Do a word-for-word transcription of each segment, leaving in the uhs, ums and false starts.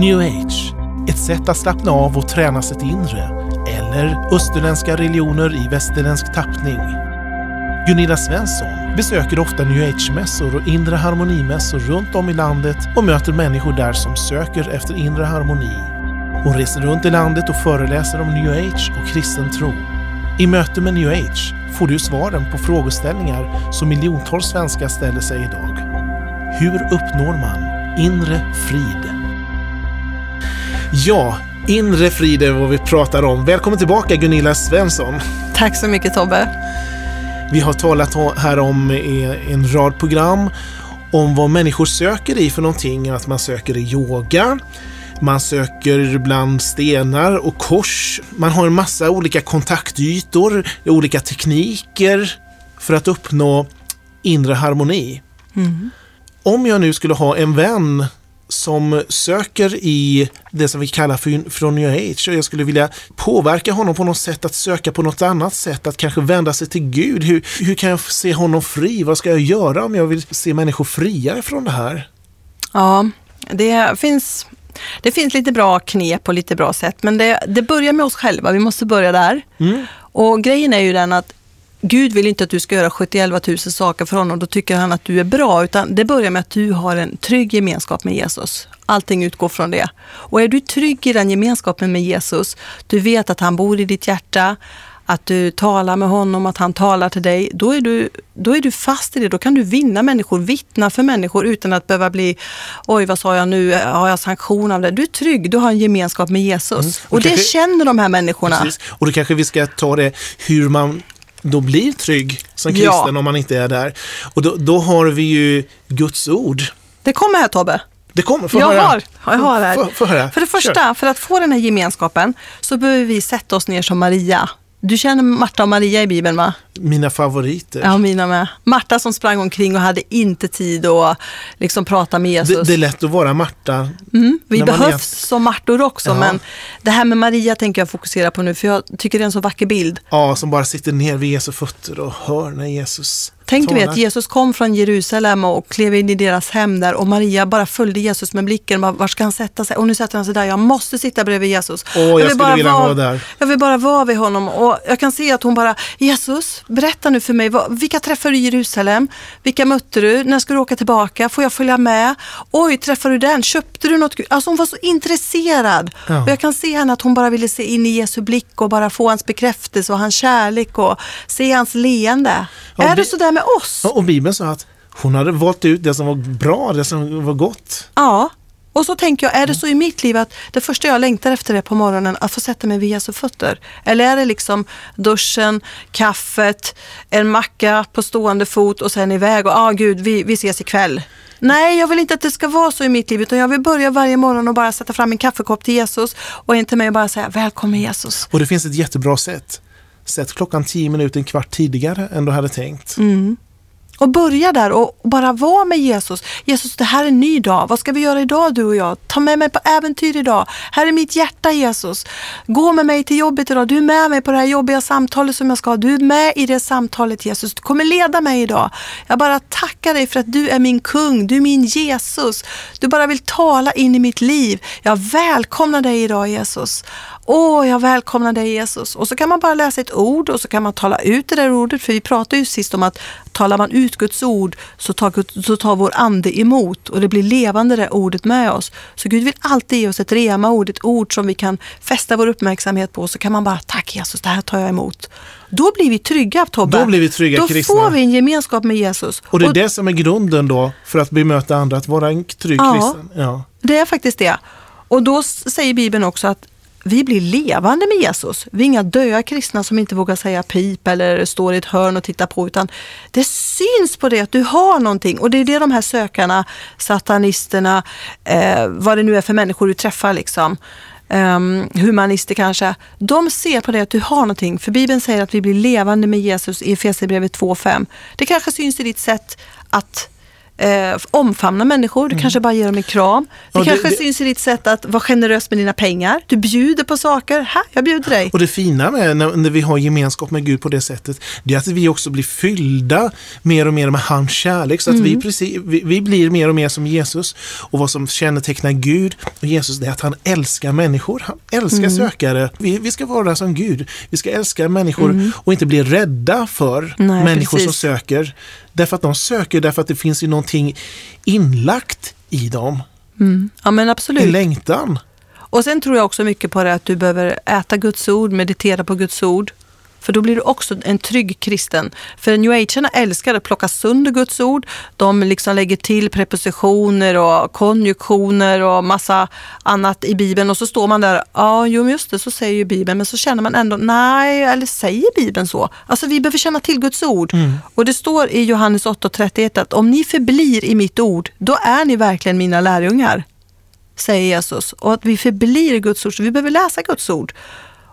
New Age, ett sätt att slappna av och träna sitt inre, eller österländska religioner i västerländsk tappning. Gunilla Svensson besöker ofta New Age-mässor och inre harmonimässor runt om i landet och möter människor där som söker efter inre harmoni. Hon reser runt i landet och föreläser om New Age och kristen tro. I Möte med New Age får du svaren på frågeställningar som miljontals svenskar ställer sig idag. Hur uppnår man inre frid? Ja, inre frid är vad vi pratar om. Välkommen tillbaka Gunilla Svensson. Tack så mycket Tobbe. Vi har talat här om en rad program om vad människor söker i för någonting. Att man söker i yoga, man söker bland stenar och kors. Man har en massa olika kontaktytor, olika tekniker för att uppnå inre harmoni. Mm. Om jag nu skulle ha en vän som söker i det som vi kallar för, för New Age och jag skulle vilja påverka honom på något sätt att söka på något annat sätt, att kanske vända sig till Gud. Hur, hur kan jag se honom fri? Vad ska jag göra om jag vill se människor fria från det här? Ja, det finns... Det finns lite bra knep och lite bra sätt, men det, det börjar med oss själva. Vi måste börja där. Mm. Och grejen är ju den att Gud vill inte att du ska göra sjuttioelva tusen saker för honom, då tycker han att du är bra, utan det börjar med att du har en trygg gemenskap med Jesus. Allting utgår från det. Och är du trygg i den gemenskapen med Jesus, du vet att han bor i ditt hjärta, att du talar med honom, att han talar till dig, då är du, då är du fast i det. Då kan du vinna människor, vittna för människor utan att behöva bli, oj vad sa jag nu, har jag sanktion av det? Du är trygg, du har en gemenskap med Jesus. Mm. Och, och kanske, det känner de här människorna. Precis. Och då kanske vi ska ta det hur man då blir trygg som kristen, ja, om man inte är där. Och då, då har vi ju Guds ord. Det kommer här Tobbe. Det kommer, får jag höra. Har, jag har här. Får, får höra. För det första, Kör. för att få den här gemenskapen så behöver vi sätta oss ner som Maria. Du känner Marta och Maria i Bibeln va? Mina favoriter. Ja, mina med. Marta som sprang omkring och hade inte tid att liksom prata med Jesus. Det, det är lätt att vara Marta. Mm, vi behövs är... som Martor också, ja. Men det här med Maria tänker jag fokusera på nu, för jag tycker det är en så vacker bild. Ja, som bara sitter ner vid Jesu fötter och hör när Jesus... Tänk du att Jesus kom från Jerusalem och klev in i deras hem där, och Maria bara följde Jesus med blicken. Bara, var ska han sätta sig? Och nu sätter han sig där. Jag måste sitta bredvid Jesus. Åh, jag, jag vill skulle bara vilja vara där. Jag vill bara vara vid honom. Och jag kan se att hon bara, Jesus, berätta nu för mig. Vad, vilka träffar du i Jerusalem? Vilka mötte du? När ska du åka tillbaka? Får jag följa med? Oj, träffar du den? Köpte du något? Alltså hon var så intresserad. Ja. Och jag kan se henne att hon bara ville se in i Jesu blick och bara få hans bekräftelse och hans kärlek och se hans leende. Ja, är det så där med oss? Ja, och Bibeln sa att hon hade valt ut det som var bra, det som var gott. Ja, och så tänker jag, är det så i mitt liv att det första jag längtar efter det på morgonen, att få sätta mig vid Jesu fötter? Eller är det liksom duschen, kaffet, en macka på stående fot och sen iväg och ja ah, Gud, vi, vi ses ikväll. Nej, jag vill inte att det ska vara så i mitt liv, utan jag vill börja varje morgon och bara sätta fram en kaffekopp till Jesus och inte mig och bara säga, välkommen Jesus. Och det finns ett jättebra sätt. Sätt klockan tio minuter, en kvart tidigare än du hade tänkt. Mm. Och börja där och bara vara med Jesus. Jesus, det här är en ny dag. Vad ska vi göra idag du och jag? Ta med mig på äventyr idag. Här är mitt hjärta Jesus. Gå med mig till jobbet idag. Du är med mig på det här jobbiga samtalet som jag ska ha. Du är med i det samtalet Jesus. Du kommer leda mig idag. Jag bara tackar dig för att du är min kung. Du är min Jesus. Du bara vill tala in i mitt liv. Jag välkomnar dig idag Jesus. Åh, oh, jag välkomnar dig Jesus. Och så kan man bara läsa ett ord och så kan man tala ut det där ordet. För vi pratade ju sist om att talar man ut Guds ord så tar, Guds, så tar vår ande emot. Och det blir levande det ordet med oss. Så Gud vill alltid ge oss ett rema ord, ett ord som vi kan fästa vår uppmärksamhet på. Så kan man bara, tack Jesus, det här tar jag emot. Då blir vi trygga, Tobbe. Då blir vi trygga då kristna. Då får vi en gemenskap med Jesus. Och det är och, det som är grunden då för att bemöta andra, att vara en trygg ja, kristen. Ja, det är faktiskt det. Och då säger Bibeln också att vi blir levande med Jesus. Vi är inga döda kristna som inte vågar säga pip eller står i ett hörn och tittar på, utan det syns på det att du har någonting. Och det är det de här sökarna, satanisterna, eh, vad det nu är för människor du träffar liksom, eh, humanister kanske, de ser på det att du har någonting. För Bibeln säger att vi blir levande med Jesus i Efesierbrevet två punkt fem. Det kanske syns i ditt sätt att eh, omfamna människor. Du mm. kanske bara ger dem en kram. Det ja, kanske det, syns i ditt sätt att vara generös med dina pengar. Du bjuder på saker. Här, jag bjuder dig. Och det fina med när, när vi har gemenskap med Gud på det sättet, det är att vi också blir fyllda mer och mer med hans kärlek. Så att mm. vi, precis, vi, vi blir mer och mer som Jesus. Och vad som kännetecknar Gud och Jesus, det är att han älskar människor. Han älskar mm. sökare. Vi, vi ska vara som Gud. Vi ska älska människor mm. och inte bli rädda för Nej, människor precis. som söker. Därför att de söker, därför att det finns ju någonting inlagt i dem. Mm. Ja, men absolut. I längtan. Och sen tror jag också mycket på det att du behöver äta Guds ord, meditera på Guds ord. För då blir du också en trygg kristen. För New Age-arna älskar att plocka sönder Guds ord. De liksom lägger till prepositioner och konjunktioner och massa annat i Bibeln. Och så står man där, ja jo, just det, så säger ju Bibeln. Men så känner man ändå, nej, eller säger Bibeln så? Alltså vi behöver känna till Guds ord. Mm. Och det står i Johannes åtta trettioett att om ni förblir i mitt ord, då är ni verkligen mina lärjungar, säger Jesus. Och att vi förblir i Guds ord, så vi behöver läsa Guds ord.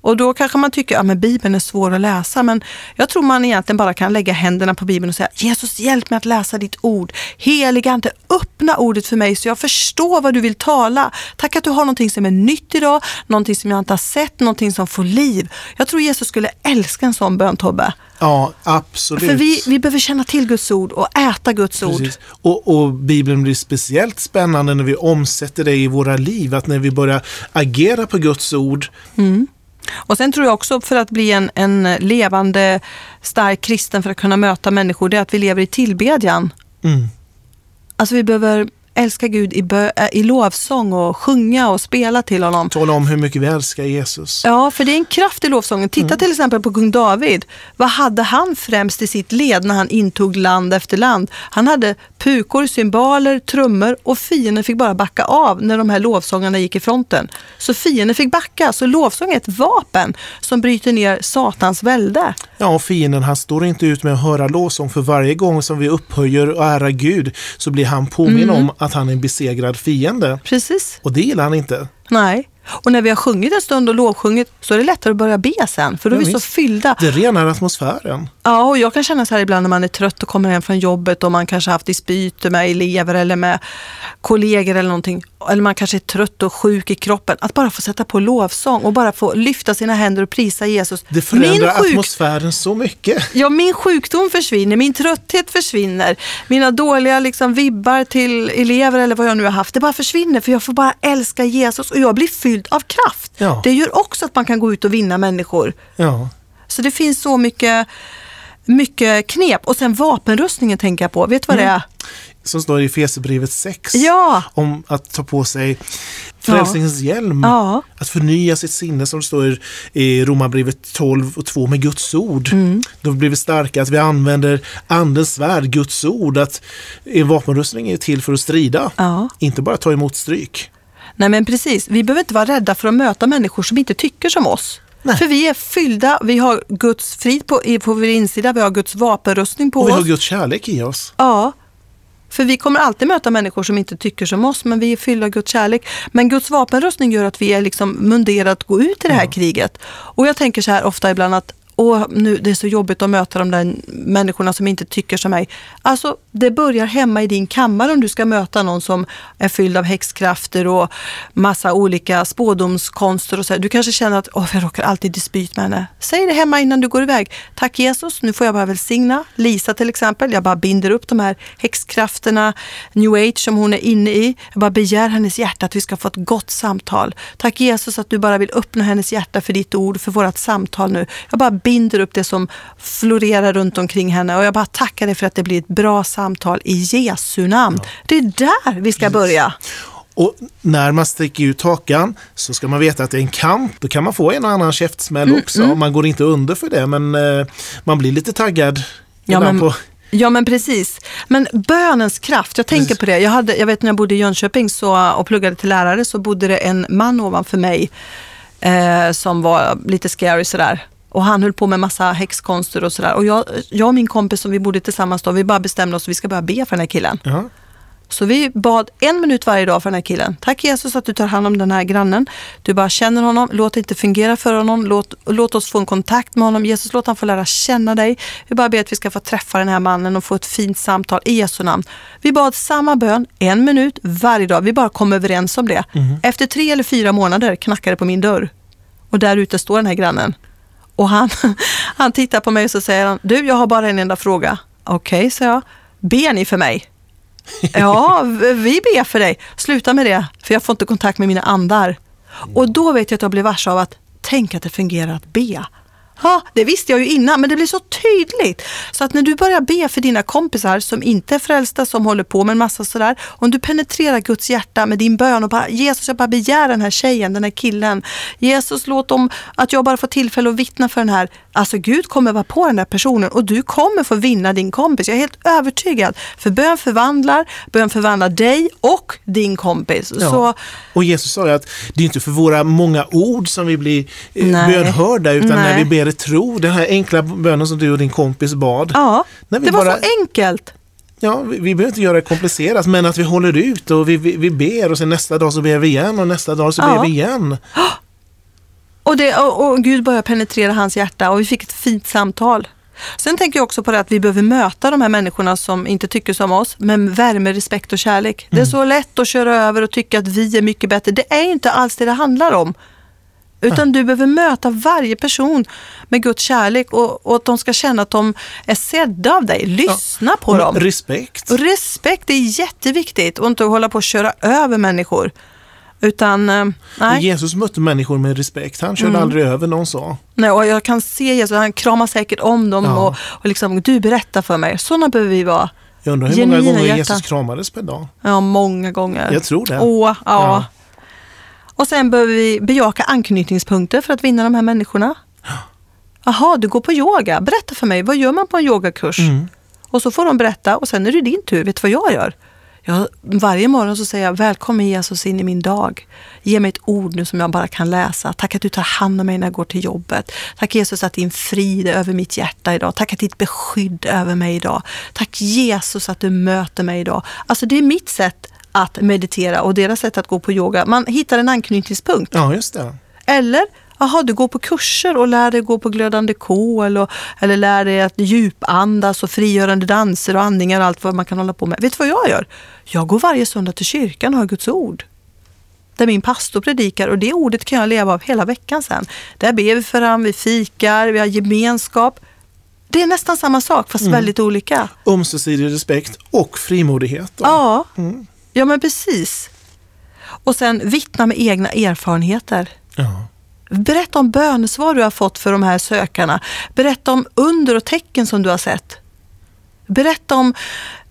Och då kanske man tycker att ja, men Bibeln är svår att läsa. Men jag tror man egentligen bara kan lägga händerna på Bibeln och säga: Jesus, hjälp mig att läsa ditt ord. Heliga Ande, öppna ordet för mig så jag förstår vad du vill tala. Tack att du har någonting som är nytt idag. Någonting som jag inte har sett. Någonting som får liv. Jag tror Jesus skulle älska en sån bön, Tobbe. Ja, absolut. För vi, vi behöver känna till Guds ord och äta Guds Precis. ord. Och, och Bibeln blir speciellt spännande när vi omsätter det i våra liv. Att när vi börjar agera på Guds ord. Mm. Och sen tror jag också, för att bli en, en levande, stark kristen, för att kunna möta människor, det är att vi lever i tillbedjan. Mm. Alltså vi behöver älska Gud i, bö- i lovsång och sjunga och spela till honom. Tala om hur mycket vi älskar Jesus. Ja, för det är en kraft i lovsången. Titta mm. till exempel på kung David. Vad hade han främst i sitt led när han intog land efter land? Han hade pukor, cymbaler, trummor, och fienden fick bara backa av när de här lovsångarna gick i fronten. Så fienden fick backa, så lovsång är ett vapen som bryter ner Satans välde. Ja, och fienden, han står inte ut med att höra lovsång, för varje gång som vi upphöjer och ärar Gud så blir han påminn om mm. att han är en besegrad fiende. Precis. Och det gillar han inte. Nej. Och när vi har sjungit en stund och lovsjungit, så är det lättare att börja be sen. För då ja, är vi visst. så fyllda. Det renar atmosfären. Ja, och jag kan känna så här ibland när man är trött och kommer hem från jobbet och man kanske haft dispyter med elever eller med kollegor eller någonting. Eller man kanske är trött och sjuk i kroppen. Att bara få sätta på lovsång och bara få lyfta sina händer och prisa Jesus. Det förändrar sjuk... atmosfären så mycket. Ja, min sjukdom försvinner. Min trötthet försvinner. Mina dåliga liksom vibbar till elever eller vad jag nu har haft. Det bara försvinner, för jag får bara älska Jesus och jag blir fylld av kraft. Ja. Det gör också att man kan gå ut och vinna människor. Ja. Så det finns så mycket mycket knep. Och sen vapenrustningen tänker jag på. Vet du vad mm. det är? Som står i Efesierbrevet sex. Ja. Om att ta på sig frälsningens ja. hjälm. Ja. Att förnya sitt sinne, som det står i Romarbrevet tolv och två, med Guds ord. Mm. Då blir vi starka. Att vi använder andens svärd, Guds ord. Att vapenrustning är till för att strida. Ja. Inte bara ta emot stryk. Nej, men precis. Vi behöver inte vara rädda för att möta människor som inte tycker som oss. Nej. För vi är fyllda, vi har Guds frid på, på vår insida, vi har Guds vapenrustning på oss. Och vi har oss. Guds kärlek i oss. Ja, för vi kommer alltid möta människor som inte tycker som oss, men vi är fyllda av Guds kärlek. Men Guds vapenrustning gör att vi är liksom munderade att gå ut i det här ja. kriget. Och jag tänker så här ofta ibland att och nu, det är så jobbigt att möta de där människorna som inte tycker som mig. Alltså, det börjar hemma i din kammare om du ska möta någon som är fylld av häxkrafter och massa olika spådomskonster. Och så. Du kanske känner att åh, jag råkar alltid dispyt med henne. Säg det hemma innan du går iväg. Tack Jesus, nu får jag bara välsigna. Lisa till exempel, jag bara binder upp de här häxkrafterna, New Age som hon är inne i. Jag bara begär hennes hjärta att vi ska få ett gott samtal. Tack Jesus att du bara vill öppna hennes hjärta för ditt ord, för vårt samtal nu. Jag bara binder upp det som florerar runt omkring henne och jag bara tackar dig för att det blir ett bra samtal i Jesu namn. Ja. Det är där vi ska börja. Och när man sticker ut hakan så ska man veta att det är en kamp. Då kan man få en och annan käftsmäll mm, också. Mm. Man går inte under för det, men eh, man blir lite taggad. Ja, men, på. ja men precis. Men bönens kraft, jag tänker precis. på det. Jag, hade, jag vet när jag bodde i Jönköping så, och pluggade till lärare, så bodde det en man ovanför mig eh, som var lite scary sådär. Och han höll på med massa häxkonster och sådär. Och jag, jag och min kompis som vi bodde tillsammans då, vi bara bestämde oss att vi ska börja be för den här killen. Uh-huh. Så vi bad en minut varje dag för den här killen. Tack Jesus att du tar hand om den här grannen. Du bara känner honom. Låt det inte fungera för honom. Låt, låt oss få en kontakt med honom. Jesus, låt han få lära känna dig. Vi bara ber att vi ska få träffa den här mannen och få ett fint samtal i Jesu namn. Vi bad samma bön en minut varje dag. Vi bara kom överens om det. Mm. Efter tre eller fyra månader knackade på min dörr. Och där ute står den här grannen. Och han, han tittar på mig och så säger han, du, jag har bara en enda fråga. Okej, okay, säger jag. Ber ni för mig? Ja, vi ber för dig. Sluta med det, för jag får inte kontakt med mina andar. Och då vet jag att jag blir varse av att tänk att det fungerar att be. Ja, det visste jag ju innan, men det blir så tydligt. Så att när du börjar be för dina kompisar som inte är frälsta, som håller på med en massa sådär. Om du penetrerar Guds hjärta med din bön och bara, Jesus, jag bara begär den här tjejen, den här killen. Jesus, låt dem att jag bara får tillfälle att vittna för den här. Alltså Gud kommer vara på den där personen och du kommer få vinna din kompis. Jag är helt övertygad. För bön förvandlar, bön förvandlar dig och din kompis. Ja. Så... Och Jesus sa ju att det är inte för våra många ord som vi blir eh, bönhörda, utan Nej. När vi ber tro, den här enkla bönen som du och din kompis bad. Ja, när vi det var bara... så enkelt. Ja, vi, vi behöver inte göra det komplicerat, men att vi håller ut och vi, vi, vi ber och sen nästa dag så ber vi igen och nästa dag så ja. Ber vi igen. Och, det, och, och Gud började penetrera hans hjärta och vi fick ett fint samtal. Sen tänker jag också på det att vi behöver möta de här människorna som inte tycker som oss, men värme, respekt och kärlek. Mm. Det är så lätt att köra över och tycka att vi är mycket bättre. Det är inte alls det det handlar om. Utan du behöver möta varje person med Guds kärlek och, och att de ska känna att de är sedda av dig. Lyssna ja. På och dem. Respekt. Och respekt är jätteviktigt och inte att hålla på att köra över människor. Utan, nej. Jesus mötte människor med respekt. Han körde mm. aldrig över någon så. Nej, och jag kan se Jesus, han kramar säkert om dem ja. och, och liksom, du berättar för mig. Sådana behöver vi vara. Jag undrar hur många gånger hjärta. Jesus kramades per dag. Ja, många gånger. Jag tror det. Åh, ja. ja. Och sen behöver vi bejaka anknytningspunkter för att vinna de här människorna. Jaha, du går på yoga. Berätta för mig, vad gör man på en yogakurs? Mm. Och så får de berätta och sen är det din tur. Vet du vad jag gör? Jag, varje morgon så säger jag, välkommen Jesus in i min dag. Ge mig ett ord nu som jag bara kan läsa. Tack att du tar hand om mig när jag går till jobbet. Tack Jesus att din frid är över mitt hjärta idag. Tack att ditt beskydd över mig idag. Tack Jesus att du möter mig idag. Alltså det är mitt sätt att meditera och deras sätt att gå på yoga. Man hittar en anknytningspunkt. Ja, just det. Eller, aha, du går på kurser och lär dig gå på glödande kol och, eller lär dig att djupandas och frigörande danser och andningar och allt vad man kan hålla på med. Vet du vad jag gör? Jag går varje söndag till kyrkan och har Guds ord. Där min pastor predikar och det ordet kan jag leva av hela veckan sen. Där ber vi för han, vi fikar, vi har gemenskap. Det är nästan samma sak fast mm. väldigt olika. Ömsesidig respekt och frimodighet. Då. Ja. Mm. Ja, men precis. Och sen vittna med egna erfarenheter. Ja. Berätta om bönesvar du har fått för de här sökarna. Berätta om under och tecken som du har sett. Berätta om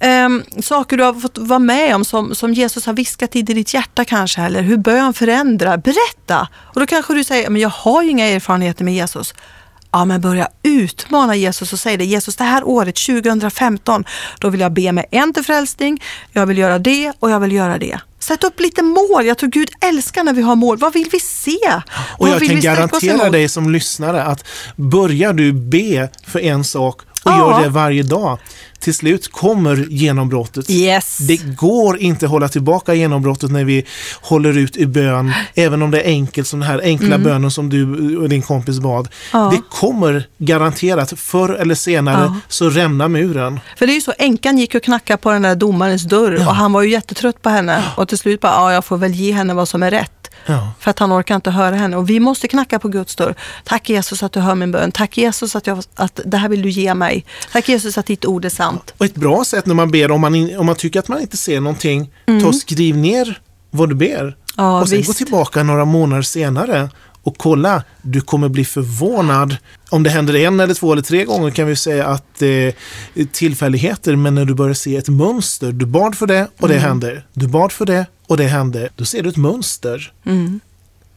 eh, saker du har fått vara med om som, som Jesus har viskat i ditt hjärta kanske. Eller hur bön förändrar. Berätta! Och då kanske du säger, men jag har ju inga erfarenheter med Jesus. Ja, men börja utmana Jesus och säg det. Jesus, det här året, tjugo femton, då vill jag be med en till frälsning. Jag vill göra det och jag vill göra det. Sätt upp lite mål. Jag tror Gud älskar när vi har mål. Vad vill vi se? Och jag kan garantera dig som lyssnare att börjar du be för en sak och ja. Gör det varje dag, till slut kommer genombrottet. Yes. Det går inte att hålla tillbaka genombrottet när vi håller ut i bön. Även om det är enkelt som den här enkla mm. bönen som du och din kompis bad. Ja. Det kommer garanterat förr eller senare ja. Så rämna muren. För det är ju så, änkan gick och knackade på den där domarens dörr ja. Och han var ju jättetrött på henne. Ja. Och till slut bara, ja jag får väl ge henne vad som är rätt. Ja. För att han orkar inte höra henne. Och vi måste knacka på Guds dörr. Tack Jesus att du hör min bön. Tack Jesus att, jag, att det här vill du ge mig. Tack Jesus att ditt ord är sant. Och ett bra sätt när man ber, om man, in, om man tycker att man inte ser någonting, mm. ta och skriv ner vad du ber. Ja, och sen visst. Gå tillbaka några månader senare och kolla. Du kommer bli förvånad. Om det händer en eller två eller tre gånger kan vi säga att eh, tillfälligheter. Men när du börjar se ett mönster. Du bad för det och det mm. händer. Du bad för det. Och det hände, då ser du ett mönster. Mm.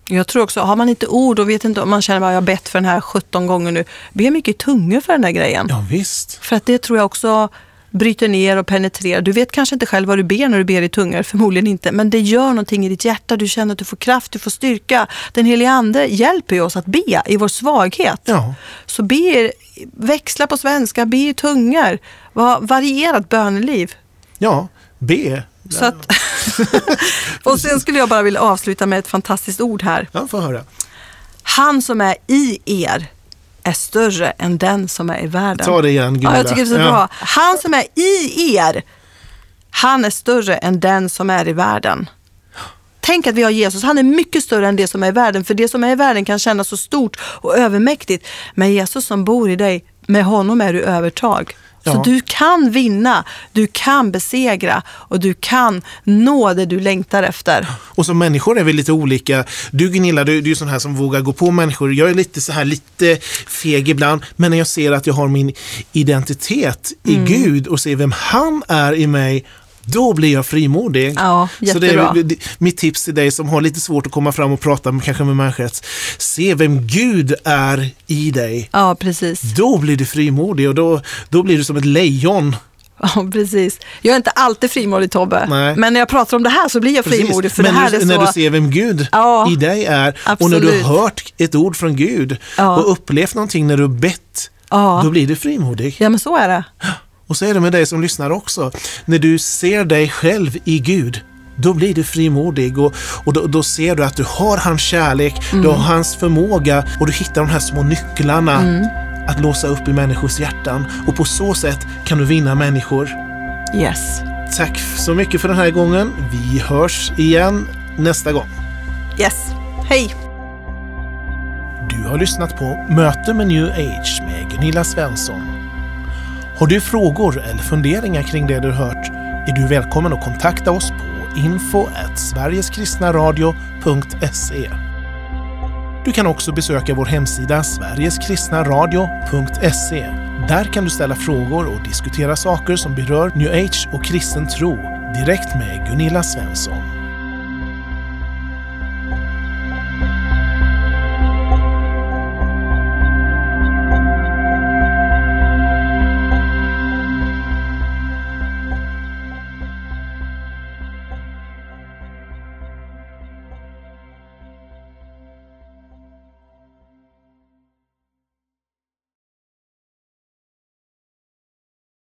Jag tror också, har man inte ord och vet inte om man känner att jag bett för den här sjutton gånger nu. Be mycket tunga för den här grejen. Ja visst. För att det tror jag också bryter ner och penetrerar. Du vet kanske inte själv vad du ber när du ber i tungor, förmodligen inte. Men det gör någonting i ditt hjärta. Du känner att du får kraft, du får styrka. Den helige ande hjälper ju oss att be i vår svaghet. Ja. Så be, växla på svenska, be i tungor. Var, varierat böneliv. Ja, be. Så att, och sen skulle jag bara vilja avsluta med ett fantastiskt ord här. Ja, får höra. Han som är i er är större än den som är i världen. Ta det igen, Gunilla. Ja, jag tycker det är så bra. Han som är i er, han är större än den som är i världen. Tänk att vi har Jesus, han är mycket större än det som är i världen. För det som är i världen kan kännas så stort och övermäktigt. Men Jesus som bor i dig, med honom är du övertag. Ja. Så du kan vinna, du kan besegra och du kan nå det du längtar efter. Och som människor är vi lite olika. Du Gunilla, du, du är sån här som vågar gå på människor. Jag är lite så här, lite feg ibland. Men när jag ser att jag har min identitet i mm. Gud och ser vem han är i mig, då blir jag frimodig. Ja, så det är det, mitt tips till dig som har lite svårt att komma fram och prata med, kanske med människor. Se vem Gud är i dig. Ja, precis. Då blir du frimodig och då, då blir du som ett lejon. Ja, precis. Jag är inte alltid frimodig, Tobbe. Nej. Men när jag pratar om det här så blir jag frimodig. För men det här du, är så... när du ser vem Gud ja, i dig är, absolut. Och när du har hört ett ord från Gud ja. Och upplevt någonting när du bett, ja. Då blir du frimodig. Ja, men så är det. Och så är det med dig som lyssnar också. När du ser dig själv i Gud, då blir du frimodig. Och, och då, då ser du att du har hans kärlek, mm. du har hans förmåga. Och du hittar de här små nycklarna mm. att låsa upp i människors hjärtan. Och på så sätt kan du vinna människor. Yes. Tack så mycket för den här gången. Vi hörs igen nästa gång. Yes. Hej. Du har lyssnat på Möte med New Age med Gunilla Svensson. Har du frågor eller funderingar kring det du hört är du välkommen att kontakta oss på info at sverigeskristnaradio punkt se. Du kan också besöka vår hemsida sverigeskristnaradio punkt se. Där kan du ställa frågor och diskutera saker som berör New Age och kristen tro direkt med Gunilla Svensson.